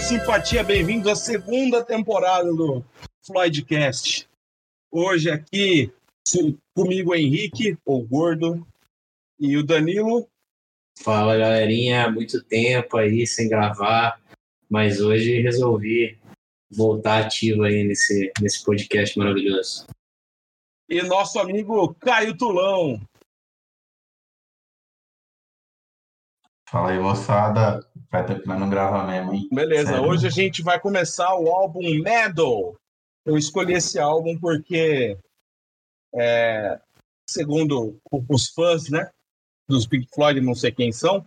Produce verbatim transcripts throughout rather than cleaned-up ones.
e simpatia, bem-vindos à segunda temporada do Floydcast. Hoje aqui comigo o Henrique, ou Gordo, e o Danilo. Fala, galerinha, muito tempo aí sem gravar, mas hoje resolvi voltar ativo aí nesse, nesse podcast maravilhoso. E nosso amigo Caio Tulão. Fala aí, moçada. Vai ter que não gravar mesmo, hein? Beleza, Sério? Hoje a gente vai começar o álbum Meddle. Eu escolhi esse álbum porque, é, segundo os fãs, né, dos Pink Floyd, não sei quem são,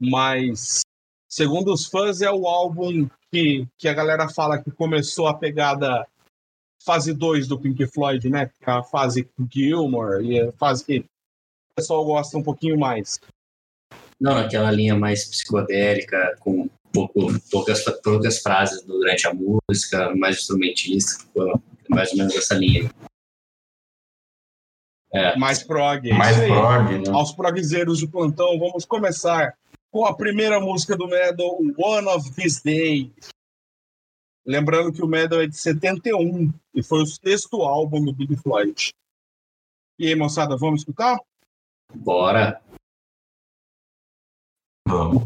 mas segundo os fãs é o álbum que, que a galera fala que começou a pegada fase dois do Pink Floyd, né? A fase Gilmour e a fase que o pessoal gosta um pouquinho mais. Não, aquela linha mais psicodélica, com pouco, poucas, poucas frases durante a música, mais instrumentista, mais ou menos essa linha. É. Mais prog. Mais prog, né? Aos proguezeiros de plantão, vamos começar com a primeira música do Meddle, One of These Days. Lembrando que o Meddle é de setenta e um e foi o sexto álbum do Pink Floyd. E aí, moçada, vamos escutar? Bora! Vamos.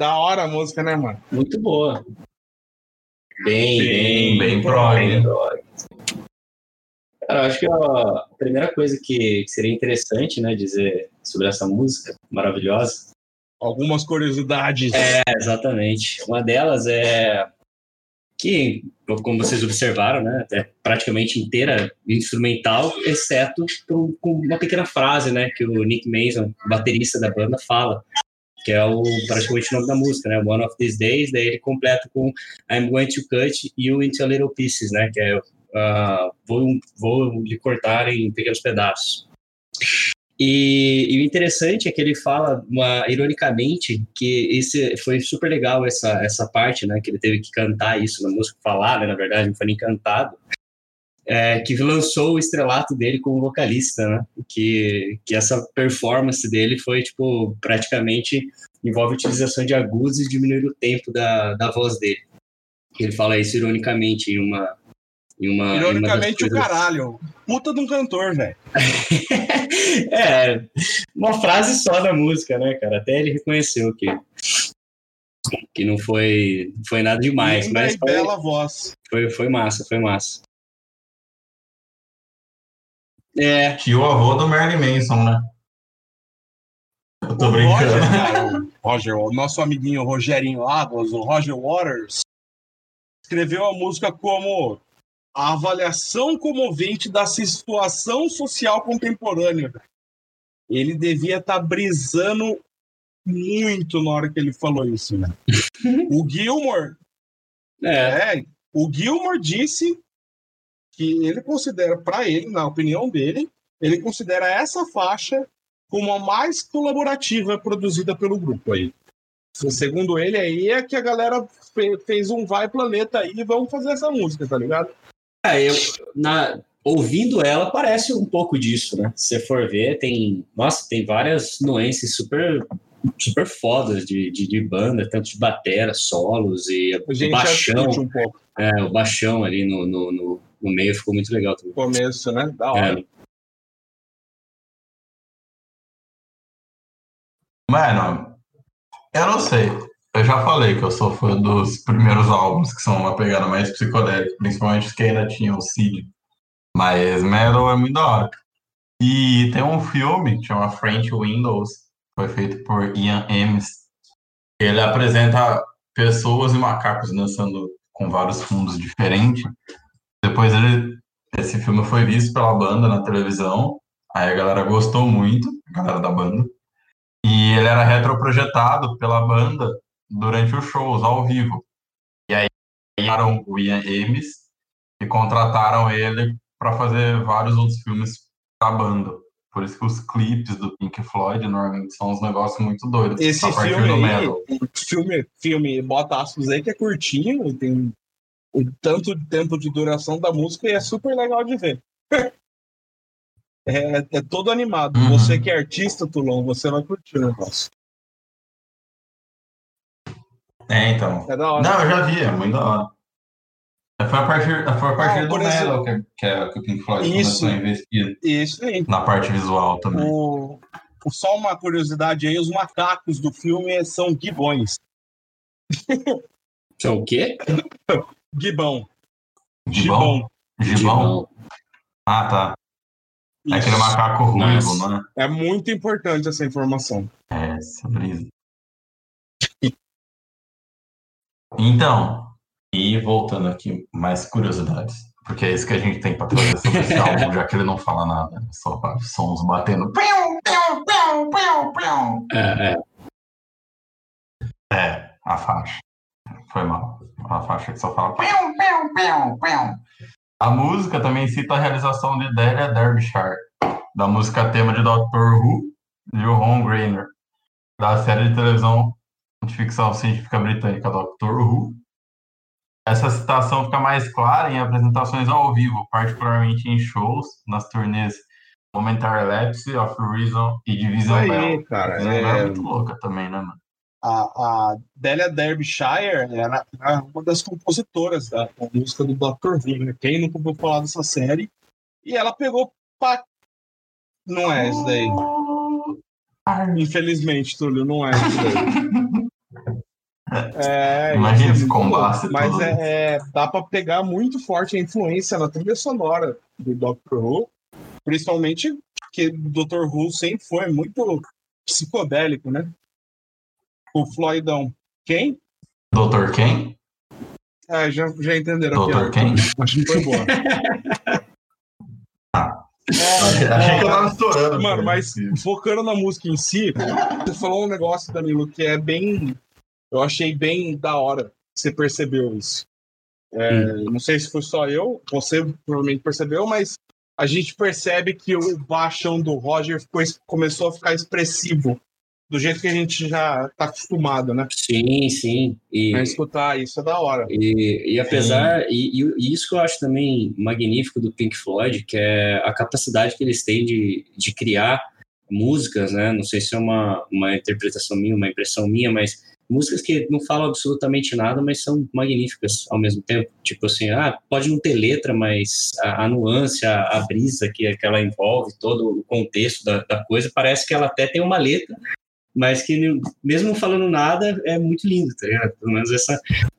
Da hora a música, né, mano? Muito boa. Bem, bem, bem, bem prog. Cara, eu acho que a primeira coisa que seria interessante, né, dizer sobre essa música maravilhosa. Algumas curiosidades. É, exatamente. Uma delas é que, como vocês observaram, né, é praticamente inteira instrumental, exceto por uma pequena frase, né, que o Nick Mason, baterista da banda, fala, que é o, praticamente o nome da música, né, One of These Days. Daí ele completa com I'm going to cut you into little pieces, né, que é uh, vou, vou lhe cortar em pequenos pedaços. E, e o interessante é que ele fala, uma, ironicamente, que esse, foi super legal essa, essa parte, né, que ele teve que cantar isso na música, falar, né, na verdade, não foi nem cantado, é, que lançou o estrelato dele como vocalista, né, que, que essa performance dele foi, tipo, praticamente envolve a utilização de agudos e diminuir o tempo da, da voz dele. Ele fala isso ironicamente em uma... Uma, ironicamente, coisas... o caralho. Puta de um cantor, velho. É, uma frase só da música, né, cara? Até ele reconheceu que, que não foi, foi nada demais. Linda, mas foi, bela voz. Foi, foi massa, foi massa. É. Tio avô do Marilyn Manson, né? Eu tô o brincando. Roger, cara, o Roger, o nosso amiguinho Rogerinho Águas, o Roger Waters, escreveu a música como... a avaliação comovente da situação social contemporânea. Ele devia estar tá brisando muito na hora que ele falou isso, né? O Gilmour, é. É, o Gilmour disse que ele considera, para ele, na opinião dele, ele considera essa faixa como a mais colaborativa produzida pelo grupo aí. Segundo ele, aí é que a galera fez um vai planeta aí e vamos fazer essa música, tá ligado? É, eu, na, ouvindo ela, parece um pouco disso, né? Se você for ver, tem, nossa, tem várias nuances super, super fodas de, de, de banda, tanto de batera, solos e o baixão. Um pouco. É, o baixão ali no, no, no, no meio ficou muito legal também. Começo, né? Da hora. É. Mano, eu não sei. Eu já falei que eu sou fã dos primeiros álbuns, que são uma pegada mais psicodélica, principalmente os que ainda tinham o Syd. Mas Meddle é muito da hora. E tem um filme que chama French Windows, foi feito por Ian Emes. Ele apresenta pessoas e macacos dançando com vários fundos diferentes. Depois ele, esse filme foi visto pela banda na televisão, aí a galera gostou muito, a galera da banda. E ele era retroprojetado pela banda durante os shows, ao vivo. E aí, chamaram o Ian Emes e contrataram ele para fazer vários outros filmes da banda. Por isso que os clipes do Pink Floyd normalmente são uns negócios muito doidos. Esse filme aí, filme, filme, bota aspas aí, que é curtinho, tem o tanto de tempo de duração da música e é super legal de ver. É, é todo animado. Uhum. Você que é artista, Tulon, você vai curtir o negócio. É, então. É da hora. Não, eu já vi, é muito da hora. Foi a partir, foi a partir ah, do Meddle que, que, é, que o Pink Floyd isso, começou a investir. Isso aí. Na parte visual também. O, só uma curiosidade aí, os macacos do filme são gibões. São o quê? Gibão. Gibão? Gibão? Ah, tá. É aquele macaco ruivo, né? É muito importante essa informação. É, essa brisa. Então, e voltando aqui, mais curiosidades. Porque é isso que a gente tem pra trazer sobre esse álbum, já que ele não fala nada, só sons batendo. É, é. É, a faixa. Foi mal. A faixa que só fala. A música também cita a realização de Delia Derbyshire, da música tema de Doctor Who, de Ron Grainer, da série de televisão de ficção científica britânica Doctor Who. Essa citação fica mais clara em apresentações ao vivo, particularmente em shows, nas turnês Momentary Lapse of Reason e Division Bell. Cara, Division é... Bell é muito louca também, né, mano? A, a Delia Derbyshire era, era uma das compositoras da, da música do Doctor Who, né? Quem nunca ouviu falar dessa série? E ela pegou pra... Não é isso daí. Infelizmente, Túlio, não é isso daí. É, mas combate, mas é, é, dá pra pegar muito forte a influência na trilha sonora do Doctor Who, principalmente porque o Doctor Who sempre foi muito psicodélico, né? O Floydão. Quem? Doutor Quem? Ah, já, já entenderam. Doutor Quem? Acho que foi boa. Ah. É, é, achei que eu tava estourando. Mano, mas focando na música em si, você falou um negócio, Danilo, que é bem... Eu achei bem da hora que você percebeu isso. É, hum. Não sei se foi só eu, você provavelmente percebeu, mas a gente percebe que o baixão do Roger ficou, começou a ficar expressivo, do jeito que a gente já está acostumado, né? Sim, sim. E, mas escutar isso é da hora. E, e apesar... E, e isso que eu acho também magnífico do Pink Floyd, que é a capacidade que eles têm de, de criar músicas, né? Não sei se é uma, uma interpretação minha, uma impressão minha, mas... músicas que não falam absolutamente nada, mas são magníficas ao mesmo tempo. Tipo assim, ah, pode não ter letra, mas a, a nuance, a, a brisa que, que ela envolve, todo o contexto da, da coisa, parece que ela até tem uma letra, mas que mesmo não falando nada, é muito lindo, tá ligado? Pelo menos essa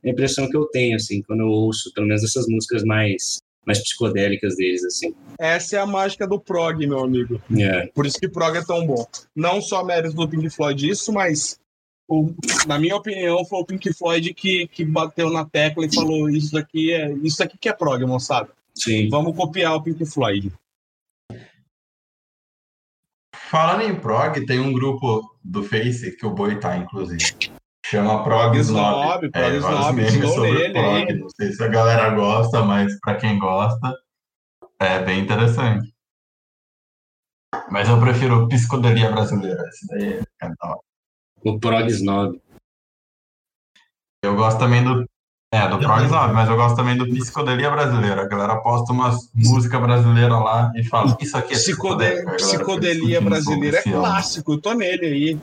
é a impressão que eu tenho, assim, quando eu ouço, pelo menos essas músicas mais, mais psicodélicas deles, assim. Essa é a mágica do prog, meu amigo. É. Por isso que prog é tão bom. Não só mérito do Pink Floyd isso, mas... O, na minha opinião, foi o Pink Floyd que, que bateu na tecla e falou isso daqui é, isso daqui que é prog, moçada. Sim. Vamos copiar o Pink Floyd. Falando em prog, tem um grupo do Face que o Boi tá, inclusive. Chama Prog Snob. Prog é, Snob, sobre ele, prog. Não sei se a galera gosta, mas pra quem gosta, é bem interessante. Mas eu prefiro Psicodelia Brasileira. Esse daí é cantal. O Prog Snob. Eu gosto também do... É, do Prog Snob, mas eu gosto também do Psicodelia Brasileira. A galera posta umas músicas brasileiras lá e fala, isso aqui é Psicode... Psicodelia Brasileira é clássico, eu tô nele aí.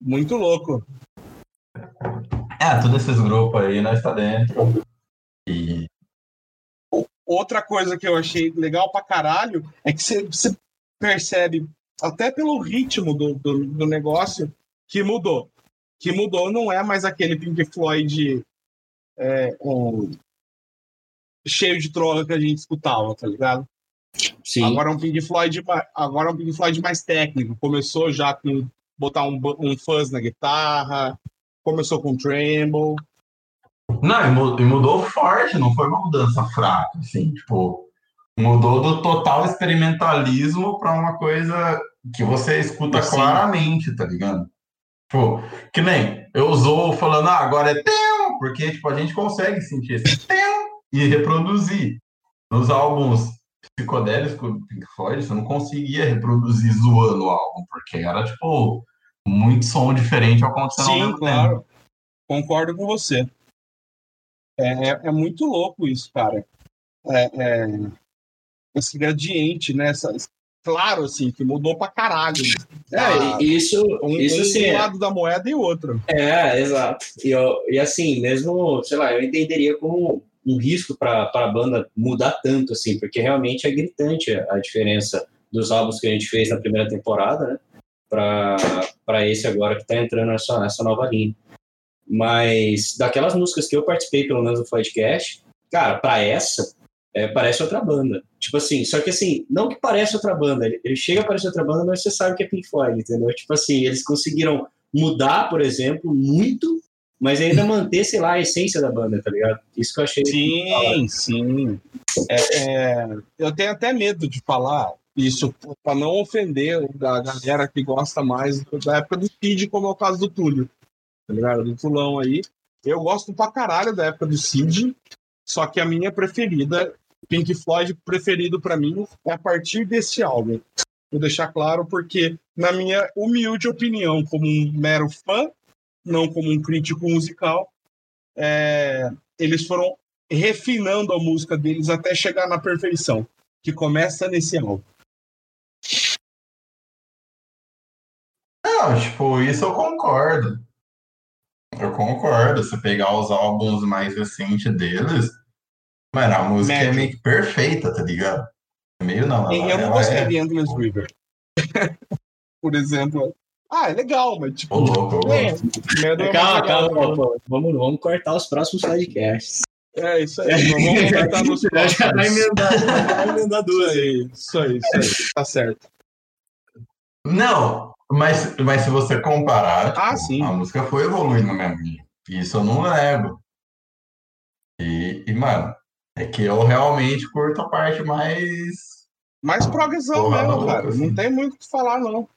Muito louco. É, todos esses grupos aí, nós tá dentro. E... Outra coisa que eu achei legal pra caralho é que você percebe... até pelo ritmo do, do, do negócio, que mudou. Que mudou, não é mais aquele Pink Floyd é, um, cheio de trolha que a gente escutava, tá ligado? Sim. Agora é um Pink Floyd, agora é um Pink Floyd mais técnico. Começou já com botar um, um fuzz na guitarra, começou com tremble. Não, e mudou forte, não foi uma mudança fraca, assim, tipo... Mudou do total experimentalismo para uma coisa que você escuta assim, claramente, tá ligado? Tipo, que nem eu usou falando, ah, agora é teu, porque tipo, a gente consegue sentir esse teu e reproduzir. Nos álbuns psicodélicos do Pink Floyd, você não conseguia reproduzir zoando o álbum, porque era, tipo, muito som diferente acontecendo ao mesmo tempo. Sim, claro. Concordo com você. É, é, é muito louco isso, cara. É... é... esse gradiente, né? Essa, claro, assim, que mudou pra caralho. É, isso... Um, isso, um assim, lado é. Da moeda e outro. É, exato. E, eu, e assim, mesmo, sei lá, eu entenderia como um risco pra, pra banda mudar tanto, assim, porque realmente é gritante a diferença dos álbuns que a gente fez na primeira temporada, né? Pra, pra esse agora que tá entrando nessa, nessa nova linha. Mas daquelas músicas que eu participei, pelo menos no Floydcast, cara, pra essa... É, parece outra banda. Tipo assim, só que assim, não que parece outra banda, ele, ele chega a parecer outra banda, mas você sabe que é Pink Floyd, entendeu? Tipo assim, eles conseguiram mudar, por exemplo, muito, mas ainda manter, sei lá, a essência da banda, tá ligado? Isso que eu achei... Sim, sim. É, é, eu tenho até medo de falar isso, pra não ofender a galera que gosta mais da época do Syd, como é o caso do Túlio, tá ligado? Do Tulão aí. Eu gosto pra caralho da época do Syd, só que a minha preferida... Pink Floyd preferido pra mim é a partir desse álbum. Vou deixar claro porque, na minha humilde opinião, como um mero fã, não como um crítico musical, é, eles foram refinando a música deles até chegar na perfeição, que começa nesse álbum. Não, tipo, isso eu concordo. Eu concordo. Se pegar os álbuns mais recentes deles... Mano, a música Meddle. É meio que perfeita, tá ligado? Meio não. Ela, eu não gostaria é... de Endless River. Por exemplo, Ah, é legal, mas tipo... Oh, é, é calma, calma, calma. Vamos, vamos cortar os próximos podcasts. É, isso aí. É. Vamos cortar nos próximos. Já vai emendar, já vai emendar duas. Isso aí, isso aí, isso aí. Tá certo. Não, mas, mas se você comparar, tipo, ah, sim. A música foi evoluindo mesmo. Isso eu não nego. E, e, mano, é que eu realmente curto a parte mais... Mais progressão mesmo, cara. Assim. Não tem muito o que falar, não.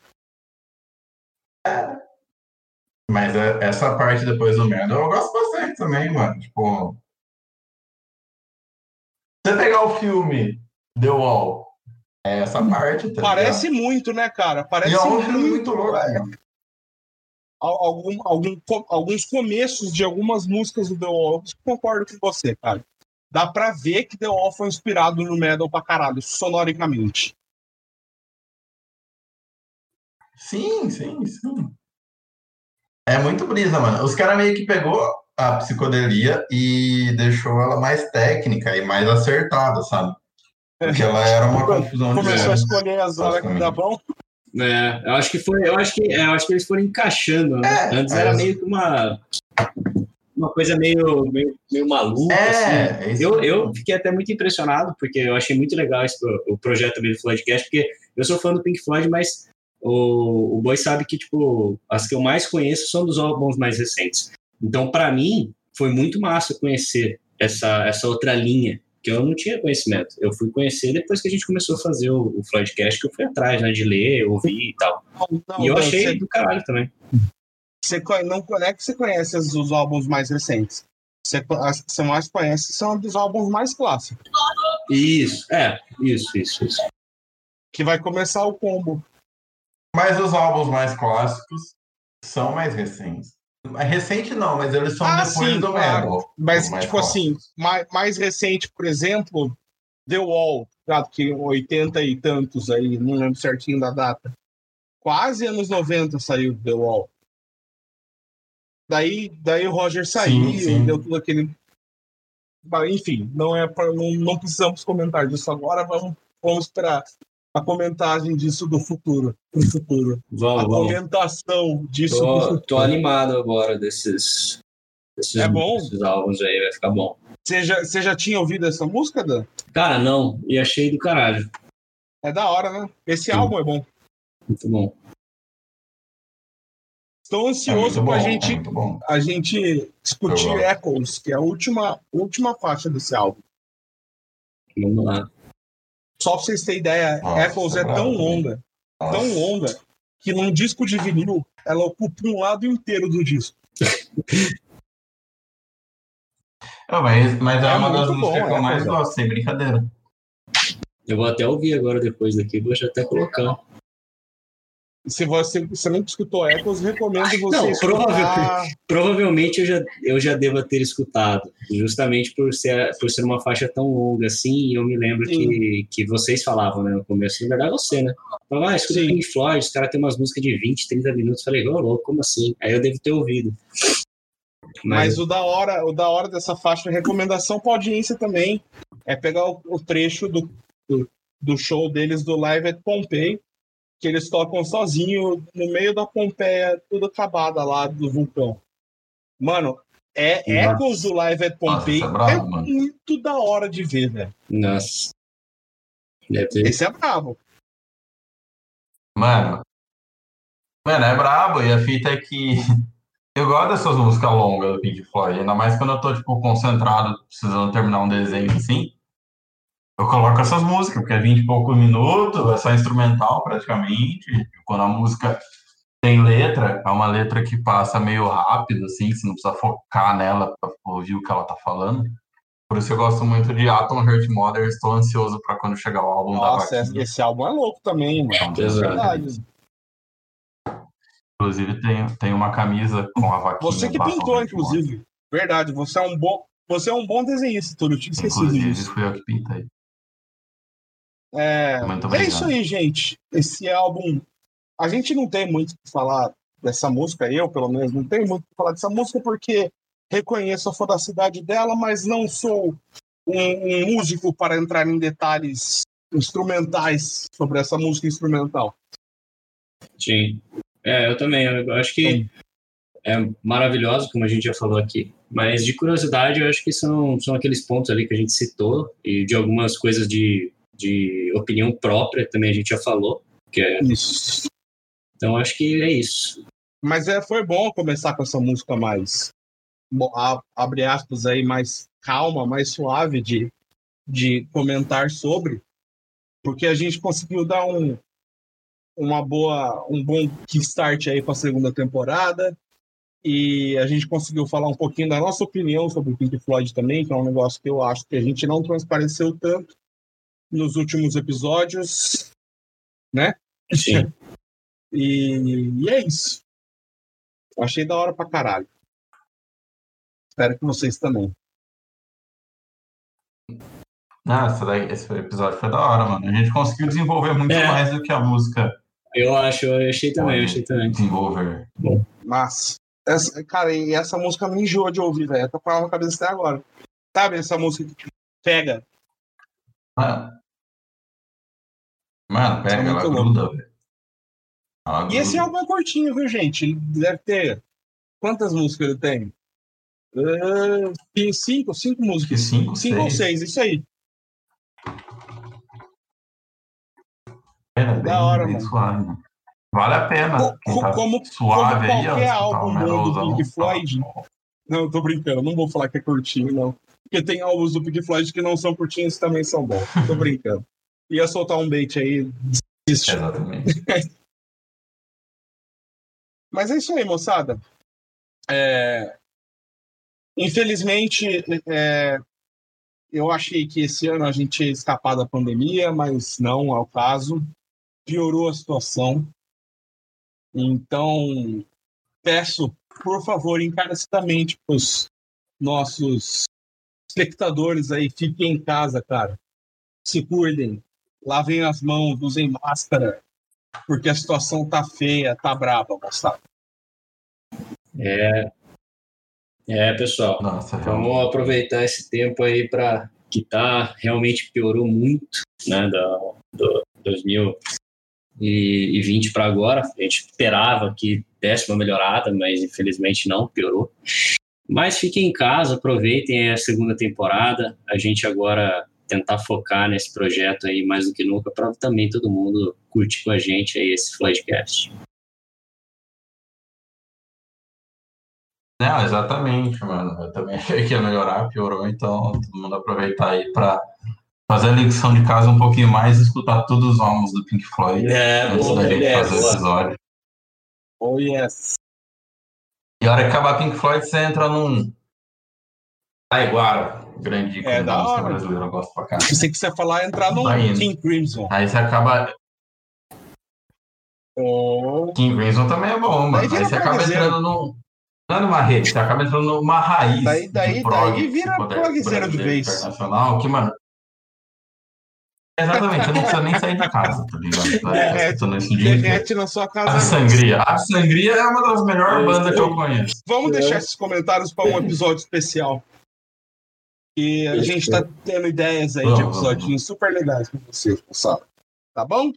É. Mas essa parte depois do Meddle eu gosto bastante também, mano. Tipo... Você pegar o filme The Wall, é essa parte... Tá Parece ligado? Muito, né, cara? Parece e é um filme muito louco, velho. Algum, algum, alguns começos de algumas músicas do The Wall, eu concordo com você, cara. Dá pra ver que The Wall foi inspirado no Meddle pra caralho, sonoricamente. Sim, sim, sim. É muito brisa, mano. Os caras meio que pegou a psicodelia e deixou ela mais técnica e mais acertada, sabe? Porque ela era uma confusão de... Começou a escolher as horas que dá bom. É, eu acho que foi, eu acho que, eu acho que eles foram encaixando, né? É, antes era meio que uma, uma coisa meio, meio, meio maluca, é, assim. É eu, eu fiquei até muito impressionado, porque eu achei muito legal esse, o projeto também do Floydcast, porque eu sou fã do Pink Floyd, mas o, o Boi sabe que, tipo, as que eu mais conheço são dos álbuns mais recentes. Então, pra mim, foi muito massa conhecer essa, essa outra linha, que eu não tinha conhecimento. Eu fui conhecer depois que a gente começou a fazer o, o Floydcast, que eu fui atrás, né, de ler, ouvir e tal. Não, não, e eu não, achei você... do caralho também. Você não é que você conhece os álbuns mais recentes. Você, as que você mais conhece são dos álbuns mais clássicos. Isso, é. Isso, isso, isso. Que vai começar o combo. Mas os álbuns mais clássicos são mais recentes. Recente não, mas eles são ah, depois sim, do claro. Meddle. Mas, tipo mais assim, mais, mais recente, por exemplo, The Wall, claro que oitenta e tantos aí, não lembro certinho da data. Quase anos noventa saiu The Wall. Daí, daí o Roger saiu, sim, sim. Deu tudo aquele... Enfim, não, é pra, não, não precisamos comentar disso agora, vamos, vamos esperar a comentagem disso do futuro. Do futuro. Vamos, a comentação disso tô, do futuro. Tô animado agora desses, desses, é bom? Desses álbuns aí, vai ficar bom. Você já, você já tinha ouvido essa música, Dan? Cara, não. E achei do caralho. É da hora, né? Esse Sim. álbum é bom. Muito bom. Estou ansioso é pra bom, gente, é a gente discutir Echoes, que é a última, última faixa desse álbum. Vamos lá. Só pra vocês terem ideia, nossa, Echoes é tão longa, nossa. tão longa, que num disco de vinil, ela ocupa um lado inteiro do disco. Não, mas, mas é, é uma das músicas que eu mais gosto, sem brincadeira. Eu vou até ouvir agora depois daqui, vou já até colocar. Se você, você não escutou Echoes, recomendo você não, escutar... provavelmente, provavelmente eu já, eu já devo ter escutado, justamente por ser, por ser uma faixa tão longa assim, eu me lembro que, que vocês falavam, né, no começo, na verdade você, né? Falava, ah, escuta Sim. Pink Floyd, os caras têm umas músicas de vinte, trinta minutos, falei, ô, oh, louco, como assim? Aí eu devo ter ouvido. Mas, Mas o, da hora, o da hora dessa faixa, recomendação pra audiência também, é pegar o, o trecho do, do, do show deles do Live at Pompeii, que eles tocam sozinho no meio da Pompeia, tudo acabada lá do vulcão. Mano, é Echoes do Live at Pompeii. Nossa, é bravo, é mano. Muito da hora de ver, velho. Nossa. Esse é brabo. Mano. Mano, é brabo. E a fita é que eu gosto dessas músicas longas do Pink Floyd. Ainda mais quando eu tô, tipo, concentrado, precisando terminar um desenho assim. Eu coloco essas músicas, porque é vinte e poucos minutos, é só instrumental praticamente. Quando a música tem letra, é uma letra que passa meio rápido, assim, você não precisa focar nela pra ouvir o que ela tá falando. Por isso eu gosto muito de Atom Heart Mother, estou ansioso pra quando chegar o álbum Nossa, da Nossa, esse álbum é louco também, mano. É verdade. Inclusive tem, tem uma camisa com a vaquinha. Você que pintou, inclusive. Verdade, você é um bom, você é um bom desenhista, Túlio, eu tinha esquecido disso. Inclusive foi eu que pintei. É, é isso aí, gente. Esse álbum, a gente não tem muito o que falar dessa música, eu pelo menos não tenho muito o que falar dessa música, porque reconheço a fodacidade dela, mas não sou um, um músico para entrar em detalhes instrumentais sobre essa música instrumental. Sim. É, eu também. Eu acho que é maravilhoso, como a gente já falou aqui. Mas de curiosidade, eu acho que são, são aqueles pontos ali que a gente citou e de algumas coisas de, de opinião própria também a gente já falou. Que é... Isso. Então, acho que é isso. Mas é, foi bom começar com essa música mais, bom, a, abre aspas aí, mais calma, mais suave de, de comentar sobre, porque a gente conseguiu dar um, uma boa, um bom kickstart aí para a segunda temporada e a gente conseguiu falar um pouquinho da nossa opinião sobre o Pink Floyd também, que é um negócio que eu acho que a gente não transpareceu tanto nos últimos episódios, né? Sim. E, e é isso. Achei da hora pra caralho. Espero que vocês também. Ah, esse, daí, esse episódio foi da hora, mano. A gente conseguiu desenvolver muito é. mais do que a música. Eu acho, eu achei também, eu achei também. Desenvolver. Bom. Mas, essa, cara, e essa música me enjoa de ouvir, velho. Eu tô com ela na cabeça até agora. Sabe essa música que pega? Mano, mano pega, ela gruda, velho. Ah, e esse álbum é curtinho, viu, gente? Ele deve ter... Quantas músicas ele tem? Uh, cinco, cinco músicas. Cinco, cinco seis. ou seis, isso aí. É, é da hora, mano. Suave, mano. Vale a pena. Co- co- tá como, suave como qualquer aí, álbum tá bom, do Pink Floyd... Tá não, tô brincando. Não vou falar que é curtinho, não. Porque tem álbuns do Pink Floyd que não são curtinhos e também são bons. Tô brincando. Ia soltar um bait aí. Desiste. Exatamente. Mas é isso aí, moçada. É... Infelizmente, é... eu achei que esse ano a gente ia escapar da pandemia, mas não é o caso. Piorou a situação. Então, peço, por favor, encarecidamente para os nossos espectadores aí, fiquem em casa, cara. Se cuidem, lavem as mãos, usem máscara. Porque a situação tá feia, tá braba, moçada. É, é pessoal. Nossa, vamos é. aproveitar esse tempo aí para que tá realmente piorou muito, né? Do, do dois mil e vinte para agora. A gente esperava que desse uma melhorada, mas infelizmente não, piorou. Mas fiquem em casa, aproveitem a segunda temporada. A gente agora tentar focar nesse projeto aí mais do que nunca, para também todo mundo curtir com a gente aí esse Floydcast. Não, exatamente, mano. Eu também achei que ia melhorar, piorou, então todo mundo aproveitar aí para fazer a lição de casa um pouquinho mais e escutar todos os álbuns do Pink Floyd é, antes boa, da gente yes, fazer o episódio. Oh, yes! E a hora que acabar Pink Floyd, você entra num... Taiguara, grande dica é, da, da música brasileira, eu gosto pra cá. Se você quiser falar, entrar no King Crimson. Aí você acaba... Oh. King Crimson também é bom, mano. Aí você acaba dizer. entrando no... Não é numa rede, você acaba entrando numa raiz. Daí, daí, de prog, daí vira progzeira de vez. Internacional, que, mano... Exatamente, eu não preciso nem sair de casa, tá ligado? Derrete, derrete na sua casa. A Sangria. A Sangria é uma das melhores é, bandas que eu conheço. Vamos deixar esses comentários para um episódio especial. E a gente tá tendo ideias aí de episódios super legais com vocês, pessoal. Tá bom?